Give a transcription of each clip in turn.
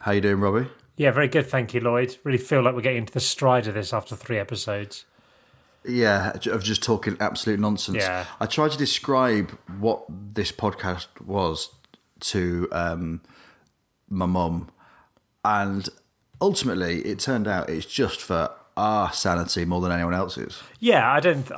How you doing, Robbie? Yeah, very good, thank you, Lloyd. Really feel like we're getting into the stride of this after 3 episodes. Yeah, of just talking absolute nonsense. Yeah. I tried to describe what this podcast was to my mum, and ultimately it turned out it's just for our sanity more than anyone else's. Yeah, I've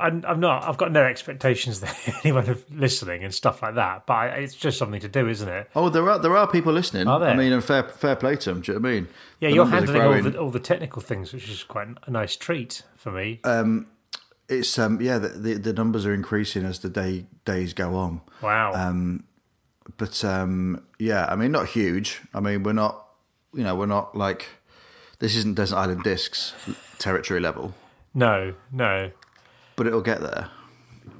got no expectations that anyone of listening and stuff like that, but it's just something to do, isn't it? Oh, there are people listening. Are there? I mean, and fair play to them, do you know what I mean? Yeah, you're handling all the technical things, which is quite a nice treat for me. It's the numbers are increasing as the days go on. Wow. I mean, not huge. I mean, we're not like, this isn't Desert Island Discs territory level. No. But it'll get there.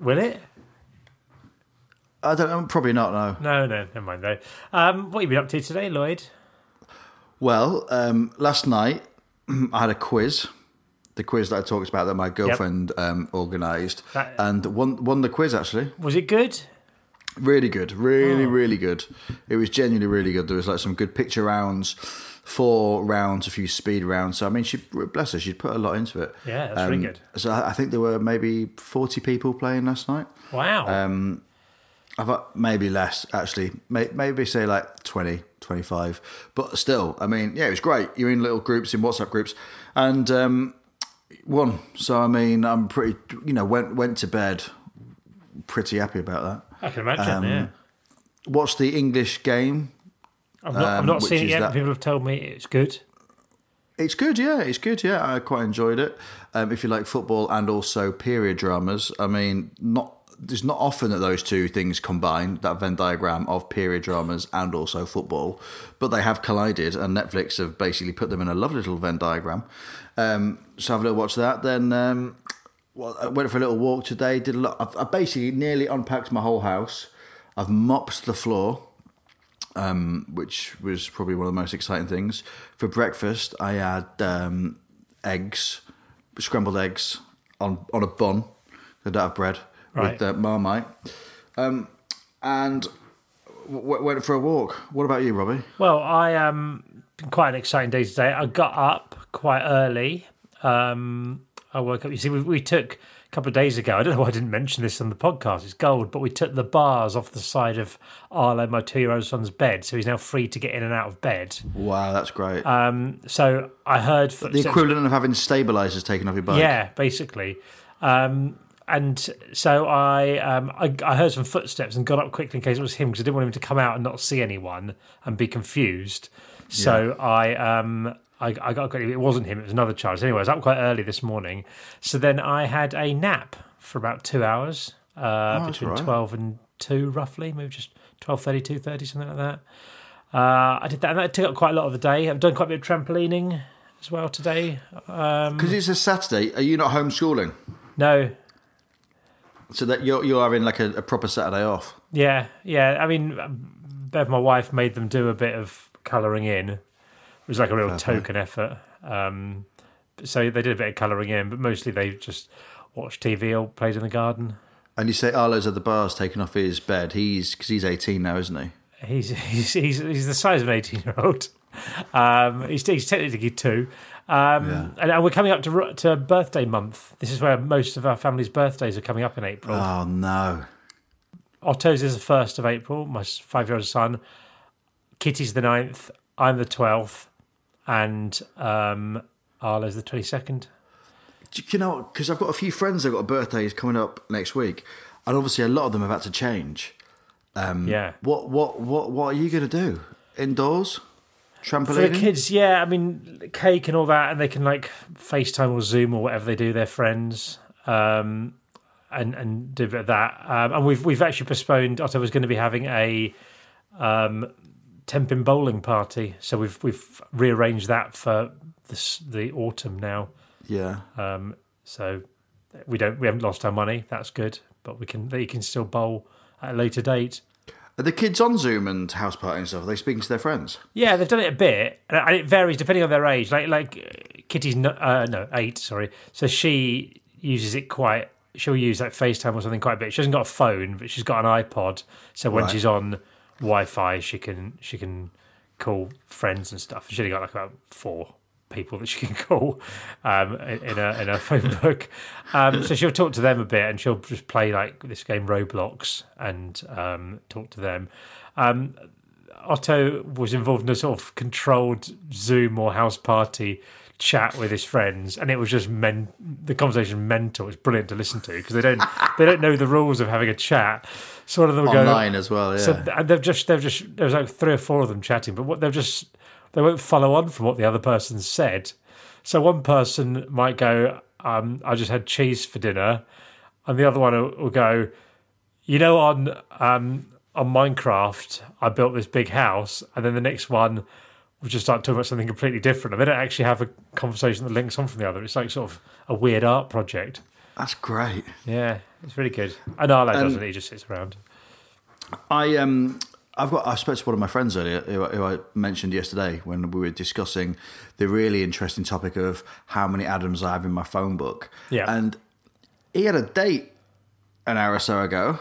Will it? I don't know. Probably not, no. No, never mind, though. What have you been up to today, Lloyd? Well, last night I had a quiz. The quiz that I talked about that my girlfriend organised. And won the quiz, actually. Was it good? Really good. Really good. It was genuinely really good. There was like some good picture rounds, 4 rounds, a few speed rounds. So, I mean, she'd put a lot into it. Yeah, that's really good. So I think there were maybe 40 people playing last night. Wow. Maybe less, actually. Maybe say like 20, 25. But still, I mean, yeah, it was great. You're in little groups, in WhatsApp groups. And won. So, I mean, I'm pretty, went to bed pretty happy about that. I can imagine, yeah. Watched the English game. I've not seen it yet, but people have told me it's good. It's good, yeah. I quite enjoyed it. If you like football and also period dramas, I mean, there's not often that those two things combine, that Venn diagram of period dramas and also football, but they have collided, and Netflix have basically put them in a lovely little Venn diagram. So have a little watch that. Then I went for a little walk today, did a lot. I basically nearly unpacked my whole house. I've mopped the floor. Which was probably one of the most exciting things. For breakfast, I had eggs, scrambled eggs on a bun. I don't have bread, right, with Marmite. And went for a walk. What about you, Robbie? Well, I quite an exciting day today. I got up quite early. I woke up. You see, we took a couple of days ago, I don't know why I didn't mention this on the podcast, it's gold, but we took the bars off the side of Arlo, my 2-year-old son's bed, so he's now free to get in and out of bed. Wow, that's great. So I heard... The equivalent of having stabilisers taken off your bike. Yeah, basically. And so I heard some footsteps and got up quickly in case it was him, because I didn't want him to come out and not see anyone and be confused. So yeah. I got quickly. It wasn't him, it was another child. So anyway, I was up quite early this morning. So then I had a nap for about 2 hours, between 12 and 2, roughly, maybe just 12:30, 2:30, something like that. I did that, and that took up quite a lot of the day. I've done quite a bit of trampolining as well today. Because it's a Saturday, are you not homeschooling? No. So that you're having like a proper Saturday off? Yeah. I mean, Bev, my wife, made them do a bit of colouring in. It was like a real token effort. So they did a bit of colouring in, but mostly they just watched TV or played in the garden. And you say Arlo's at the bars, taking off his bed. Because he's 18 now, isn't he? He's the size of an 18-year-old. He's technically 2. And we're coming up to birthday month. This is where most of our family's birthdays are coming up in April. Oh, no. Otto's is the 1st of April, my 5-year-old son. Kitty's the 9th. I'm the 12th. And Arlo's the 22nd. You know, because I've got a few friends that have got birthdays coming up next week, and obviously a lot of them have had to change. Yeah. What are you going to do? Indoors? Trampoline? For the kids, yeah. I mean, cake and all that, and they can like FaceTime or Zoom or whatever they do, their friends, and do a bit of that. And we've actually postponed. Otto was going to be having a temping bowling party, so we've rearranged that for the autumn now. Yeah. So we haven't lost our money. That's good, but they can still bowl at a later date. Are the kids on Zoom and house party and stuff? Are they speaking to their friends? Yeah, they've done it a bit, and it varies depending on their age. Like Kitty's 8. Sorry, so she uses it quite. She'll use like FaceTime or something quite a bit. She hasn't got a phone, but she's got an iPod. So when she's on Wi-Fi, she can call friends and stuff. She'd have got like about 4 people that she can call in her phone book. So she'll talk to them a bit, and she'll just play like this game Roblox and talk to them. Otto was involved in a sort of controlled Zoom or house party chat with his friends, and it was just the conversation mental. It's brilliant to listen to because they don't know the rules of having a chat. So one of them go online as well, yeah. So, and they've just there's like 3 or 4 of them chatting, but what they won't follow on from what the other person said. So one person might go, "I just had cheese for dinner," and the other one will go, "You know, on Minecraft, I built this big house," and then the next one. We just start talking about something completely different, and they don't actually have a conversation that links on from the other. It's like sort of a weird art project. That's great. Yeah, it's really good. And Arlo doesn't; he just sits around. I spoke to one of my friends earlier, who I mentioned yesterday when we were discussing the really interesting topic of how many Adams I have in my phone book. Yeah, and he had a date an hour or so ago.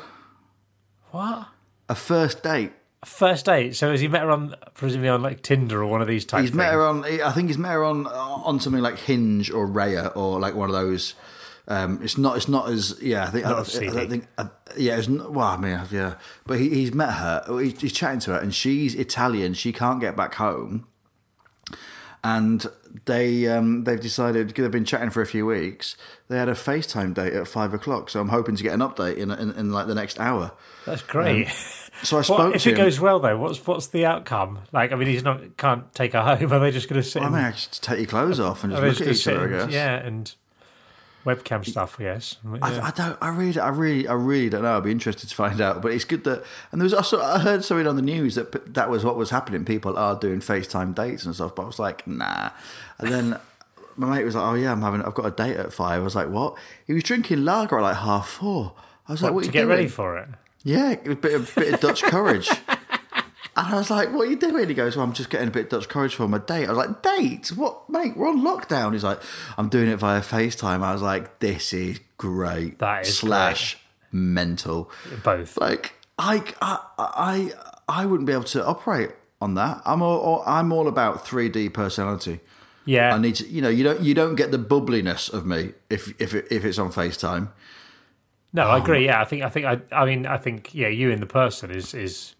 What? A first date. First date. So has he met her on, presumably on like Tinder or one of these types? He's met her on. I think he's met her on something like Hinge or Raya or like one of those. It's not as. Yeah, I think. I don't think. Yeah. It's not, well, I mean, yeah. But he's met her. He's chatting to her, and she's Italian. She can't get back home, and they've decided because they've been chatting for a few weeks. They had a FaceTime date at 5 o'clock. So I'm hoping to get an update in like the next hour. That's great. So I spoke to him. If it goes well, though, what's the outcome? Like, I mean, can't take her home. Are they just going to sit? Well, I mean, just take your clothes off and just look at each other, I guess. Yeah, and webcam stuff, I guess. Yeah. I really don't know. I'd be interested to find out. But it's good that, and there was also I heard something on the news that was what was happening. People are doing FaceTime dates and stuff. But I was like, nah. And then my mate was like, oh yeah, I've got a date at 5. I was like, what? He was drinking lager at like 4:30. I was like, what are you doing? To get ready for it. Yeah, a bit of Dutch courage. And I was like, what are you doing? He goes, well, I'm just getting a bit of Dutch courage for my date. I was like, date? What, mate? We're on lockdown. He's like, I'm doing it via FaceTime. I was like, this is great. That is great. Mental. Both. Like, I wouldn't be able to operate on that. I'm all about 3D personality. Yeah. I need to, you don't get the bubbliness of me if it's on FaceTime. No, I agree. Yeah, I think you in the person is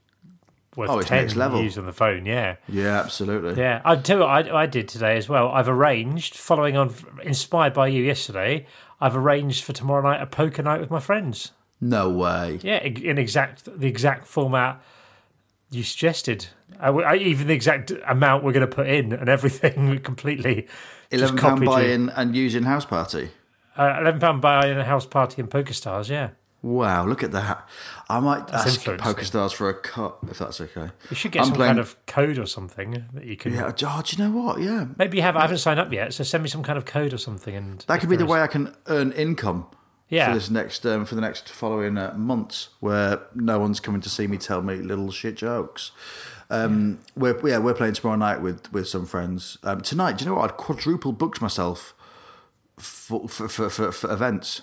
worth 10 views on the phone. Yeah, yeah, absolutely. Yeah, I do. I did today as well. I've arranged, following on, inspired by you yesterday. I've arranged for tomorrow night a poker night with my friends. No way. Yeah, in the exact format you suggested. Even the exact amount we're going to put in and everything completely. £11 buy-in and using house party. £11 buy in a house party in PokerStars, yeah. Wow, look at that. I might ask PokerStars for a cut, if that's okay. You should get kind of code or something that you can... Yeah, oh, do you know what? Yeah. Maybe you have. I haven't signed up yet, so send me some kind of code or something. And that could be the way I can earn income for the next following months, where no one's coming to see me tell me little shit jokes. We're playing tomorrow night with some friends. Tonight, do you know what? I'd quadruple booked myself. For events.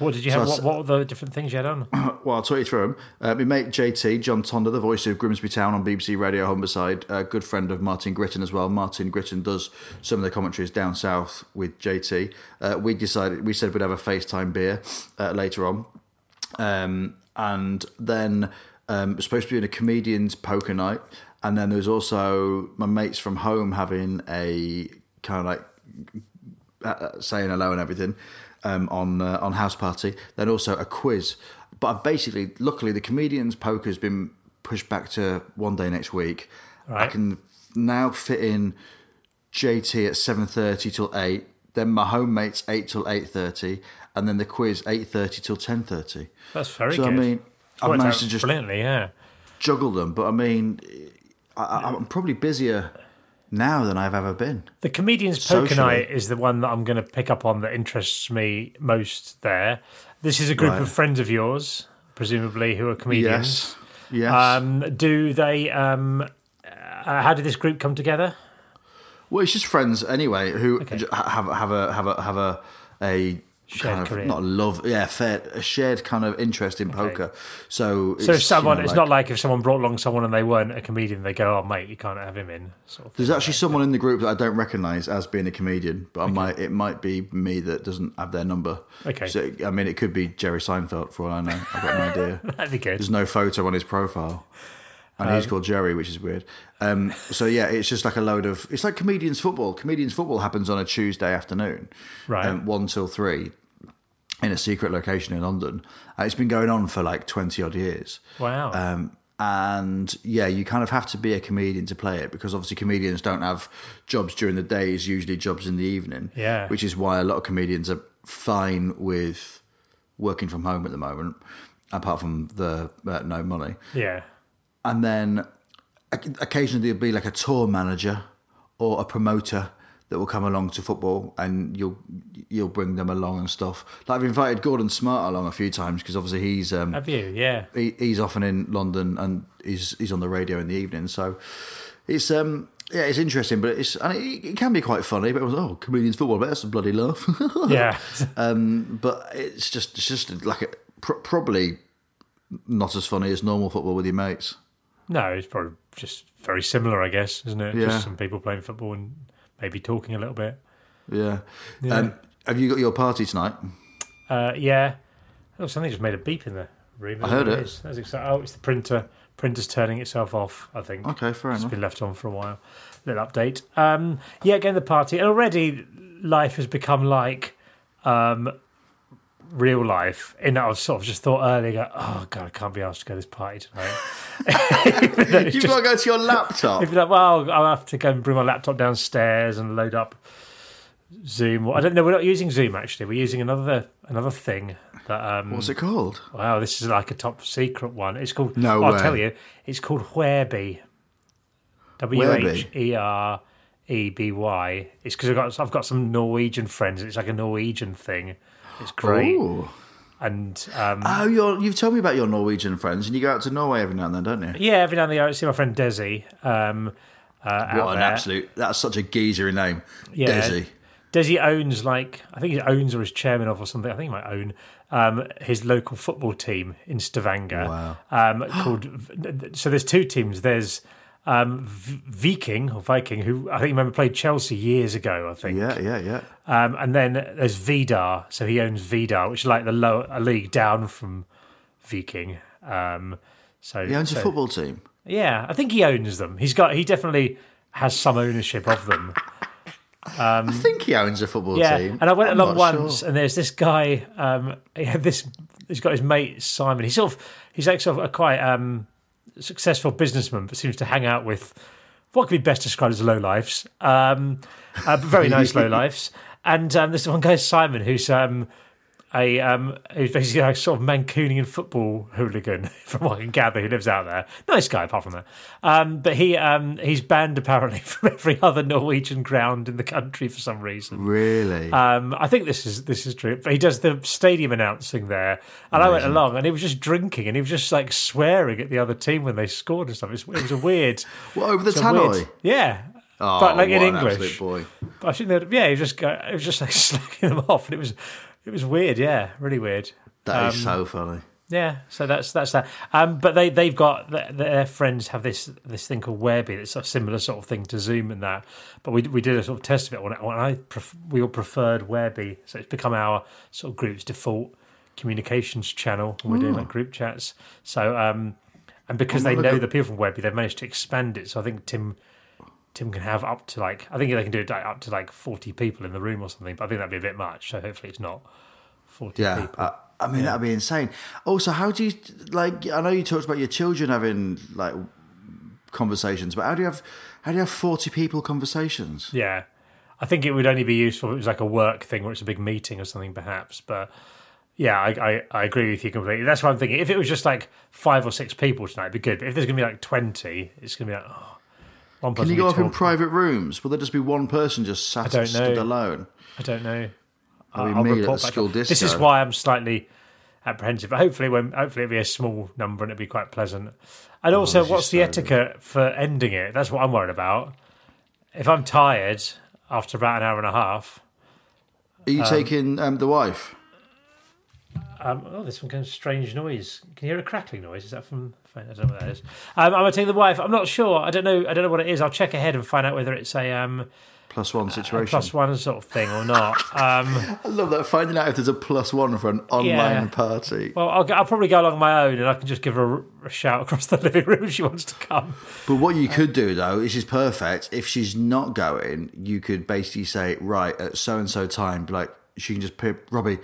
What did you have? What were the different things you had on? Well, I'll talk you through them. My mate JT, John Tonder, the voice of Grimsby Town on BBC Radio Humberside, a good friend of Martin Gritton as well. Martin Gritton does some of the commentaries down south with JT. We said we'd have a FaceTime beer later on. And then it was supposed to be in a comedian's poker night. And then there was also my mates from home having a kind of like... saying hello and everything on House Party, then also a quiz. But I've basically, luckily, the comedian's poker has been pushed back to one day next week. Right. I can now fit in JT at 7:30 till 8, then my home mates 8 till 8:30, and then the quiz 8:30 till 10:30. That's very good. I mean, I've managed to just brilliantly, yeah, juggle them. But I mean, I'm probably busier now than I've ever been. The comedian's poker night is the one that I'm going to pick up on that interests me most there. This is a group of friends of yours, presumably, who are comedians. Yes. Do they... how did this group come together? Well, it's just friends anyway who have a a shared kind of interest in poker. So if someone, it's not like if someone brought along someone and they weren't a comedian, they go, "Oh, mate, you can't have him in." Sort of. There's actually someone in the group that I don't recognise as being a comedian, but it might be me that doesn't have their number. Okay. So I mean, it could be Jerry Seinfeld for all I know. I've got no idea. That'd be good. There's no photo on his profile. And he's called Jerry, which is weird. So yeah, it's just like a load of... It's like comedians' football. Comedians' football happens on a Tuesday afternoon, 1 till 3, in a secret location in London. It's been going on for like 20-odd years. Wow. And yeah, you kind of have to be a comedian to play it, because obviously comedians don't have jobs during the day. It's usually jobs in the evening, which is why a lot of comedians are fine with working from home at the moment, apart from the no money. Yeah. And then occasionally there'll be like a tour manager or a promoter that will come along to football, and you'll bring them along and stuff. Like I've invited Gordon Smart along a few times, because obviously he's have you? Yeah, he's often in London, and he's on the radio in the evening. So it's it's interesting, but it can be quite funny. But it was comedians football, but that's a bloody laugh. Yeah, but it's just like probably not as funny as normal football with your mates. No, it's probably just very similar, I guess, isn't it? Yeah. Just some people playing football and maybe talking a little bit. Yeah. Have you got your party tonight? Yeah. Oh, something just made a beep in the room. I heard it. That's exciting. Oh, it's the printer. Printer's turning itself off, I think. Okay, fair enough. It's been left on for a while. Little update. Again, the party. And already life has become like... real life, and I was sort of just thought earlier, oh god, I can't be asked to go to this party tonight. You've got to go to your laptop. If you're like, well, I'll have to go and bring my laptop downstairs and load up Zoom. I don't know. We're not using Zoom actually. We're using another thing. That, what's it called? Wow, this is like a top secret one. It's called. No way. I'll tell you. It's called Whereby. Whereby. It's because I've got some Norwegian friends. It's like a Norwegian thing. It's great. Ooh. And you've told me about your Norwegian friends, and you go out to Norway every now and then, don't you? Yeah, every now and then I go out to see my friend Desi. That's such a geezer name. Yeah. Desi owns or is chairman of or something. I think he might own his local football team in Stavanger. Wow. So there's two teams. There's Viking, who I think you remember played Chelsea years ago, I think. Yeah. And then there's Vidar, so he owns Vidar, which is like a league down from Viking. He owns a football team? Yeah, I think he owns them. He definitely has some ownership of them. I think he owns a football team. And I went along once, and there's this guy, he's got his mate Simon. He's a quite... successful businessman, but seems to hang out with what could be best described as lowlifes, but very nice lowlifes. And this one guy, Simon, who's basically a sort of Mancunian football hooligan, from what I can gather, who lives out there. Nice guy, apart from that. But he's banned apparently from every other Norwegian ground in the country for some reason. Really? I think this is true. But he does the stadium announcing there, and I went along, and he was just drinking, and he was just like swearing at the other team when they scored and stuff. It was a weird. What, over the tannoy? Yeah. Oh, but like in English. Boy. But I shouldn't. Yeah, it was just like slacking them off, and it was. It was weird, yeah, really weird. That is so funny. Yeah, so that's that. But they've got their friends have this thing called Whereby. It's a similar sort of thing to Zoom and that. But we did a sort of test of it. We all preferred Whereby, so it's become our sort of group's default communications channel when we're doing like group chats. So and because they know the people from Whereby, they've managed to expand it. So I think Tim can have up to up to like 40 people in the room or something, but I think that'd be a bit much. So hopefully it's not 40 people. I mean, that'd be insane. Also, how do you I know you talked about your children having like conversations, but how do you have 40 people conversations? Yeah, I think it would only be useful if it was like a work thing or it's a big meeting or something, perhaps. But yeah, I agree with you completely. That's what I'm thinking. If it was just like 5 or 6 people tonight, it'd be good. But if there's gonna be like 20, it's gonna be like Can you go up in private rooms? Will there just be one person just sat and stood alone? I don't know. I'll report back. This is why I'm slightly apprehensive. But hopefully it'll be a small number and it'll be quite pleasant. And also, what's the etiquette for ending it? That's what I'm worried about. If I'm tired after about an hour and a half... Are you taking the wife? There's some kind of strange noise. Can you hear a crackling noise? Is that from? I don't know what that is. I'm gonna take the wife. I'm not sure. I don't know what it is. I'll check ahead and find out whether it's a plus one situation, plus one sort of thing or not. I love that, finding out if there's a plus one for an online party. Well, I'll probably go along my own, and I can just give her a shout across the living room if she wants to come. But what you could do, though, this is perfect. If she's not going, you could basically say, right, at so and so time, like she can just pick Robbie.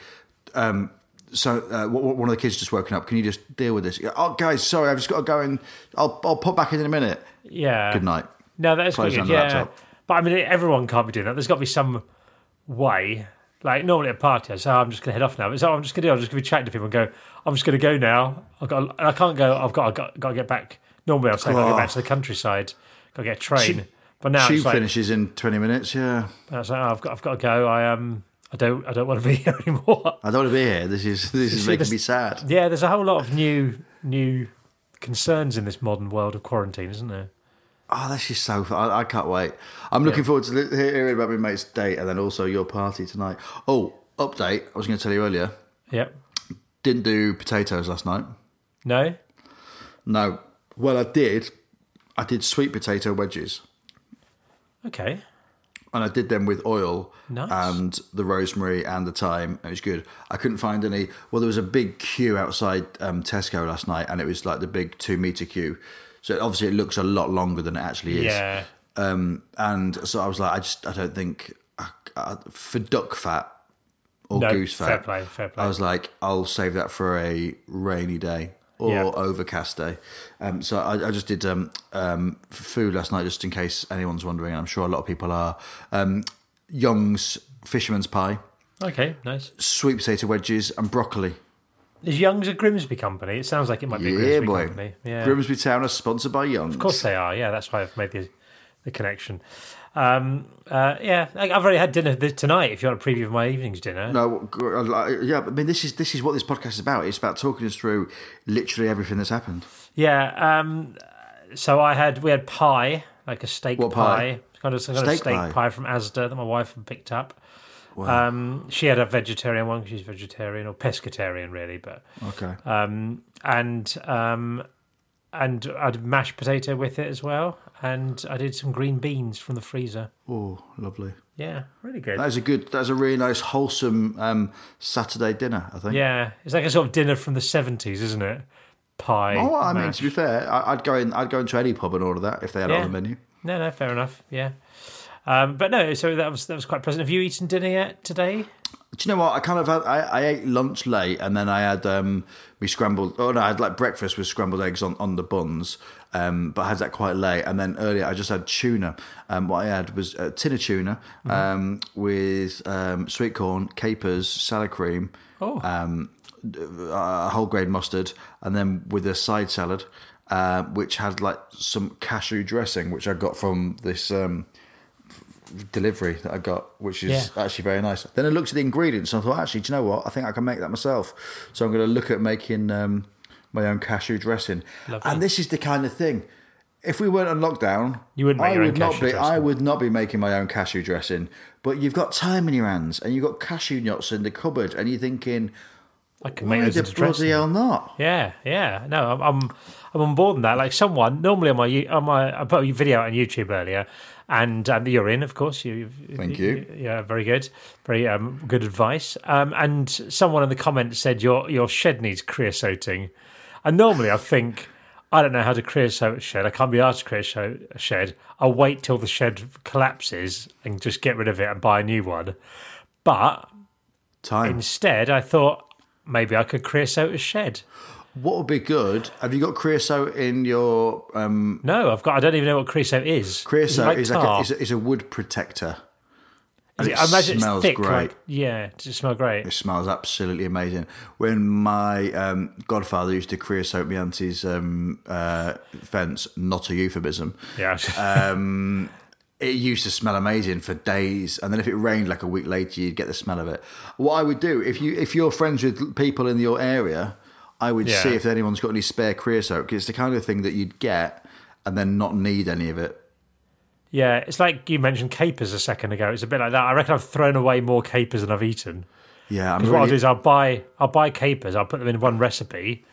So one of the kids just woken up. Can you just deal with this? Oh, guys, sorry, I've just got to go and I'll pop back in a minute. Yeah. Good night. No, that's good. Laptop. But I mean, everyone can't be doing that. There's got to be some way. Like normally at a party, I say, I'm just going to head off now. But it's like, I'm just going to do. I'm just going to be chatting to people and go, I'm just going to go now. I can't go. I've got to get back. Normally, I'll say I've got to get back to the countryside. Got to get a train. But now she finishes in 20 minutes. Yeah. And I was like, I've got to go. I don't want to be here anymore. I don't want to be here. This is making me sad. Yeah, there's a whole lot of new concerns in this modern world of quarantine, isn't there? Oh, that's just so fun. I can't wait. I'm looking forward to hearing about my mate's date and then also your party tonight. Oh, update. I was going to tell you earlier. Yep. Didn't do potatoes last night. No? No. Well, I did. I did sweet potato wedges. Okay. And I did them with oil and the rosemary and the thyme. It was good. I couldn't find any. Well, there was a big queue outside Tesco last night, and it was like the big 2-meter queue. So obviously it looks a lot longer than it actually is. Yeah. And so I was like, I don't think for duck fat or goose fat. Fair play. I was like, I'll save that for a rainy day or overcast day. So I just did food last night, just in case anyone's wondering. And I'm sure a lot of people are. Young's fisherman's pie. Okay, nice. Sweet potato wedges and broccoli. Is Young's a Grimsby company? It sounds like it might be a Grimsby company. Yeah. Grimsby Town are sponsored by Young's. Of course they are, yeah. That's why I've made the connection. I've already had dinner tonight, if you want a preview of my evening's dinner. No, yeah, I mean, this is what this podcast is about. It's about talking us through literally everything that's happened. Yeah, so we had pie, like a steak pie. Kind of steak pie from Asda that my wife picked up. Wow. She had a vegetarian one because she's vegetarian or pescatarian, really. But okay, and I did mashed potato with it as well, and I did some green beans from the freezer. Oh, lovely! Yeah, really good. That's a really nice, wholesome Saturday dinner, I think. Yeah, it's like a sort of dinner from the '70s, isn't it? Pie. Oh, I mean, to be fair, I'd go into any pub and order that if they had it on the menu. No, fair enough. Yeah. But no, so that was quite pleasant. Have you eaten dinner yet today? Do you know what? I ate lunch late, and then I had I had like breakfast with scrambled eggs on the buns, but I had that quite late. And then earlier I just had tuna. What I had was a tin of tuna with sweet corn, capers, salad cream, a whole grain mustard, and then with a side salad, which had like some cashew dressing, which I got from this... delivery that I got, which is actually very nice. Then I looked at the ingredients and I thought, actually, do you know what? I think I can make that myself. So I'm going to look at making my own cashew dressing. Lovely. And this is the kind of thing. If we weren't on lockdown, I would not be making my own cashew dressing. But you've got time in your hands and you've got cashew nuts in the cupboard, and you're thinking, I can make those into dressing. Bloody hell not? Yeah. No, I'm on board on that. Like someone normally I put a video on YouTube earlier. And you're in, of course. Thank you. Yeah, very good. Very good advice. And someone in the comments said, your shed needs creosoting. And normally I think, I don't know how to creosote a shed. I can't be asked to creosote a shed. I'll wait till the shed collapses and just get rid of it and buy a new one. But instead I thought maybe I could creosote a shed. What would be good? Have you got creosote in your? No, I've got. I don't even know what creosote is. Creosote is like a wood protector. I imagine it smells thick, great. Does it smell great? It smells absolutely amazing. When my godfather used to creosote my auntie's fence, not a euphemism. Yeah. It used to smell amazing for days, and then if it rained like a week later, you'd get the smell of it. What I would do if you're friends with people in your area. I would see if anyone's got any spare creosote, because it's the kind of thing that you'd get and then not need any of it. Yeah, it's like you mentioned capers a second ago. It's a bit like that. I reckon I've thrown away more capers than I've eaten. Yeah, because what I'll do is I'll buy capers, I'll put them in one recipe,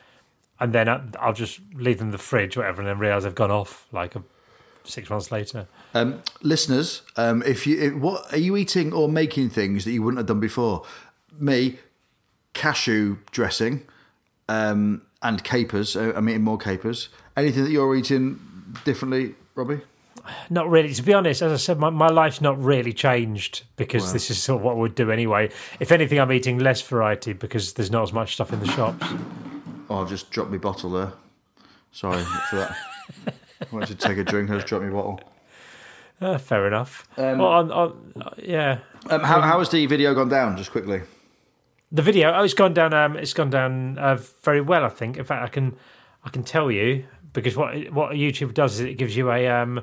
and then I'll just leave them in the fridge, or whatever, and then realise they've gone off like 6 months later. Listeners, what are you eating or making things that you wouldn't have done before? Me, cashew dressing, and capers. I'm eating more capers. Anything that you're eating differently, Robbie? Not really. To be honest, as I said, my life's not really changed because this is sort of what we'd do anyway. If anything, I'm eating less variety because there's not as much stuff in the shops. Oh, I've just dropped my bottle there. Sorry for that. I wanted to take a drink, I just dropped my bottle. Fair enough. Yeah. How has the video gone down, just quickly? The video? Oh, it's gone down very well, I think. In fact, I can tell you, because what YouTube does is it gives you a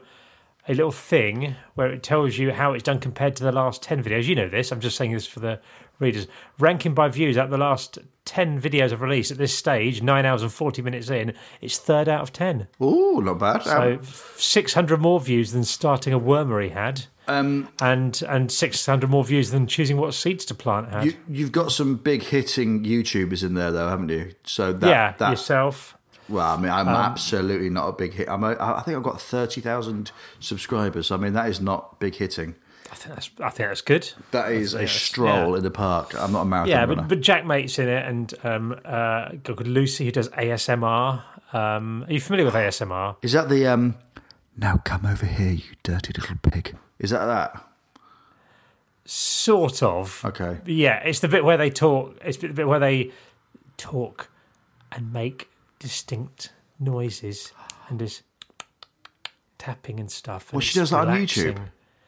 little thing where it tells you how it's done compared to the last 10 videos. You know this. I'm just saying this for the readers. Ranking by views at the last 10 videos I've released at this stage, 9 hours and 40 minutes in, it's 3rd out of 10. Ooh, not bad. So 600 more views than starting a wormery had, and 600 more views than choosing what seeds to plant had. You've got some big-hitting YouTubers in there, though, haven't you? So that yourself... Well, I mean, I'm absolutely not a big hit. I think I've got 30,000 subscribers. I mean, that is not big hitting. I think that's good. That is a stroll in the park. I'm not a marathon runner. But Jack Mate's in it, and a girl called Lucy who does ASMR. Are you familiar with ASMR? Is that the "Now come over here, you dirty little pig"? Is that? Sort of. Okay. Yeah, it's the bit where they talk. It's the bit where they talk and make distinct noises and is tapping and stuff. And well, she does that relaxing on YouTube.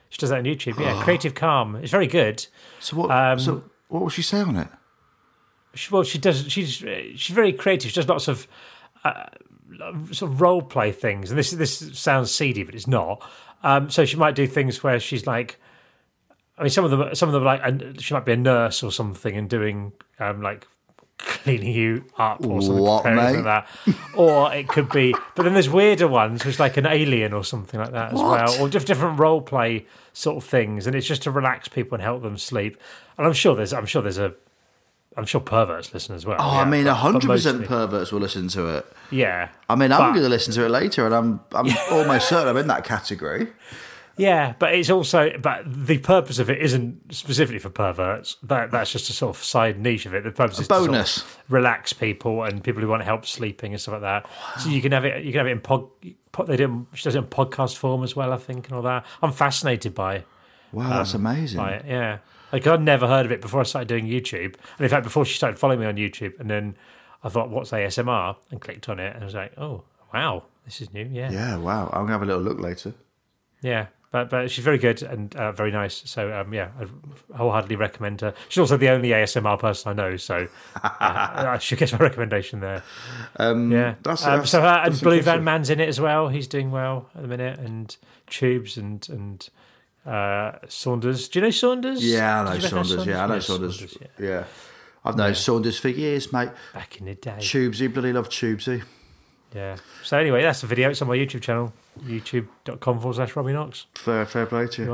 She does that on YouTube, yeah. Creative Calm. It's very good. So what? So what will she say on it? She's very creative. She does lots of sort of role play things, and this sounds seedy, but it's not. So she might do things where she's like, I mean, some of them are like, she might be a nurse or something and doing like, cleaning you up or something like that, or it could be. But then there's weirder ones, which is like an alien or something like that as well, or different role play sort of things. And it's just to relax people and help them sleep. And I'm sure perverts listen as well. Oh, yeah, I mean, 100% perverts will listen to it. Yeah, I mean, I'm going to listen to it later, and I'm almost certain I'm in that category. Yeah, but it's also, but the purpose of it isn't specifically for perverts. That's just a sort of side niche of it. The purpose is bonus. To sort of relax people and people who want help sleeping and stuff like that. Wow. So you can have it in she does it in podcast form as well, I think, and all that. I'm fascinated by. Wow, that's amazing. By it, yeah, like I'd never heard of it before I started doing YouTube, and in fact, before she started following me on YouTube, and then I thought, "What's ASMR?" and clicked on it, and I was like, "Oh, wow, this is new." Yeah, yeah, wow. I'm gonna have a little look later. Yeah. But she's very good and very nice. So, yeah, I wholeheartedly recommend her. She's also the only ASMR person I know, so she gets my recommendation there. Yeah. So her and Blue Van Man's in it as well. He's doing well at the minute. And Tubes and Saunders. Do you know Saunders? Yeah, I know Saunders. Yeah. Yeah. I've known Saunders for years, mate. Back in the day. Tubesy. Bloody love Tubesy. Yeah. So anyway, that's the video. It's on my YouTube channel, youtube.com/Robbie Knox. Fair play to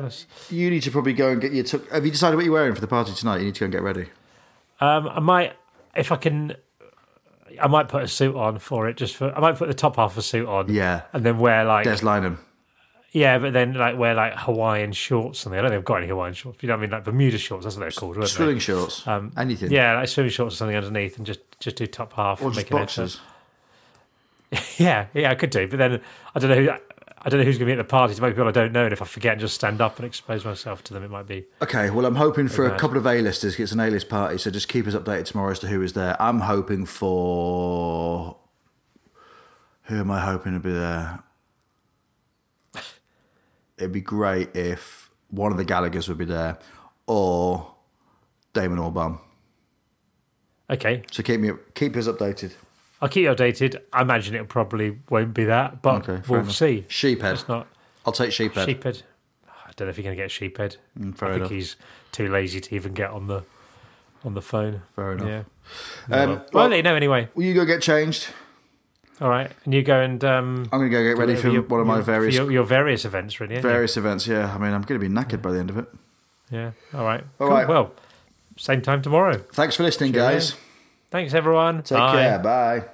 you. You need to probably go and get your... Have you decided what you're wearing for the party tonight? You need to go and get ready. I might, if I can... I might put a suit on for it. I might put the top half of a suit on. Yeah. And then wear like... Des Lynam. Yeah, but then like wear like Hawaiian shorts and I don't think I've got any Hawaiian shorts. You know what I mean? Like Bermuda shorts, that's what they're called, weren't they? Swimming shorts. Anything. Yeah, like swimming shorts or something underneath and just do top half. Or and just make boxers. Yeah, I could do, but then I don't know who's going to be at the party. There might be people I don't know, and if I forget and just stand up and expose myself to them, it might be okay. Well, I'm hoping for a couple of A-listers. It's an A-list party, so just keep us updated tomorrow as to who is there. I'm hoping for who am I hoping to be there? It'd be great if one of the Gallaghers would be there, or Damon Albarn. Okay, so keep us updated. I'll keep you updated. I imagine it probably won't be that, but we'll see. Sheephead. It's not. I'll take Sheephead. Sheephead. I don't know if you're going to get Sheephead. I think he's too lazy to even get on the phone. Fair enough. Yeah. Well, I'll let you know anyway. Will you go get changed? All right. And you go and... I'm going to go get ready for one of my various... Your various events, really. Various events, yeah. I mean, I'm going to be knackered by the end of it. Yeah. All right. Cool. Well, Same time tomorrow. Thanks for listening, guys. Thanks, everyone. Take care. Bye.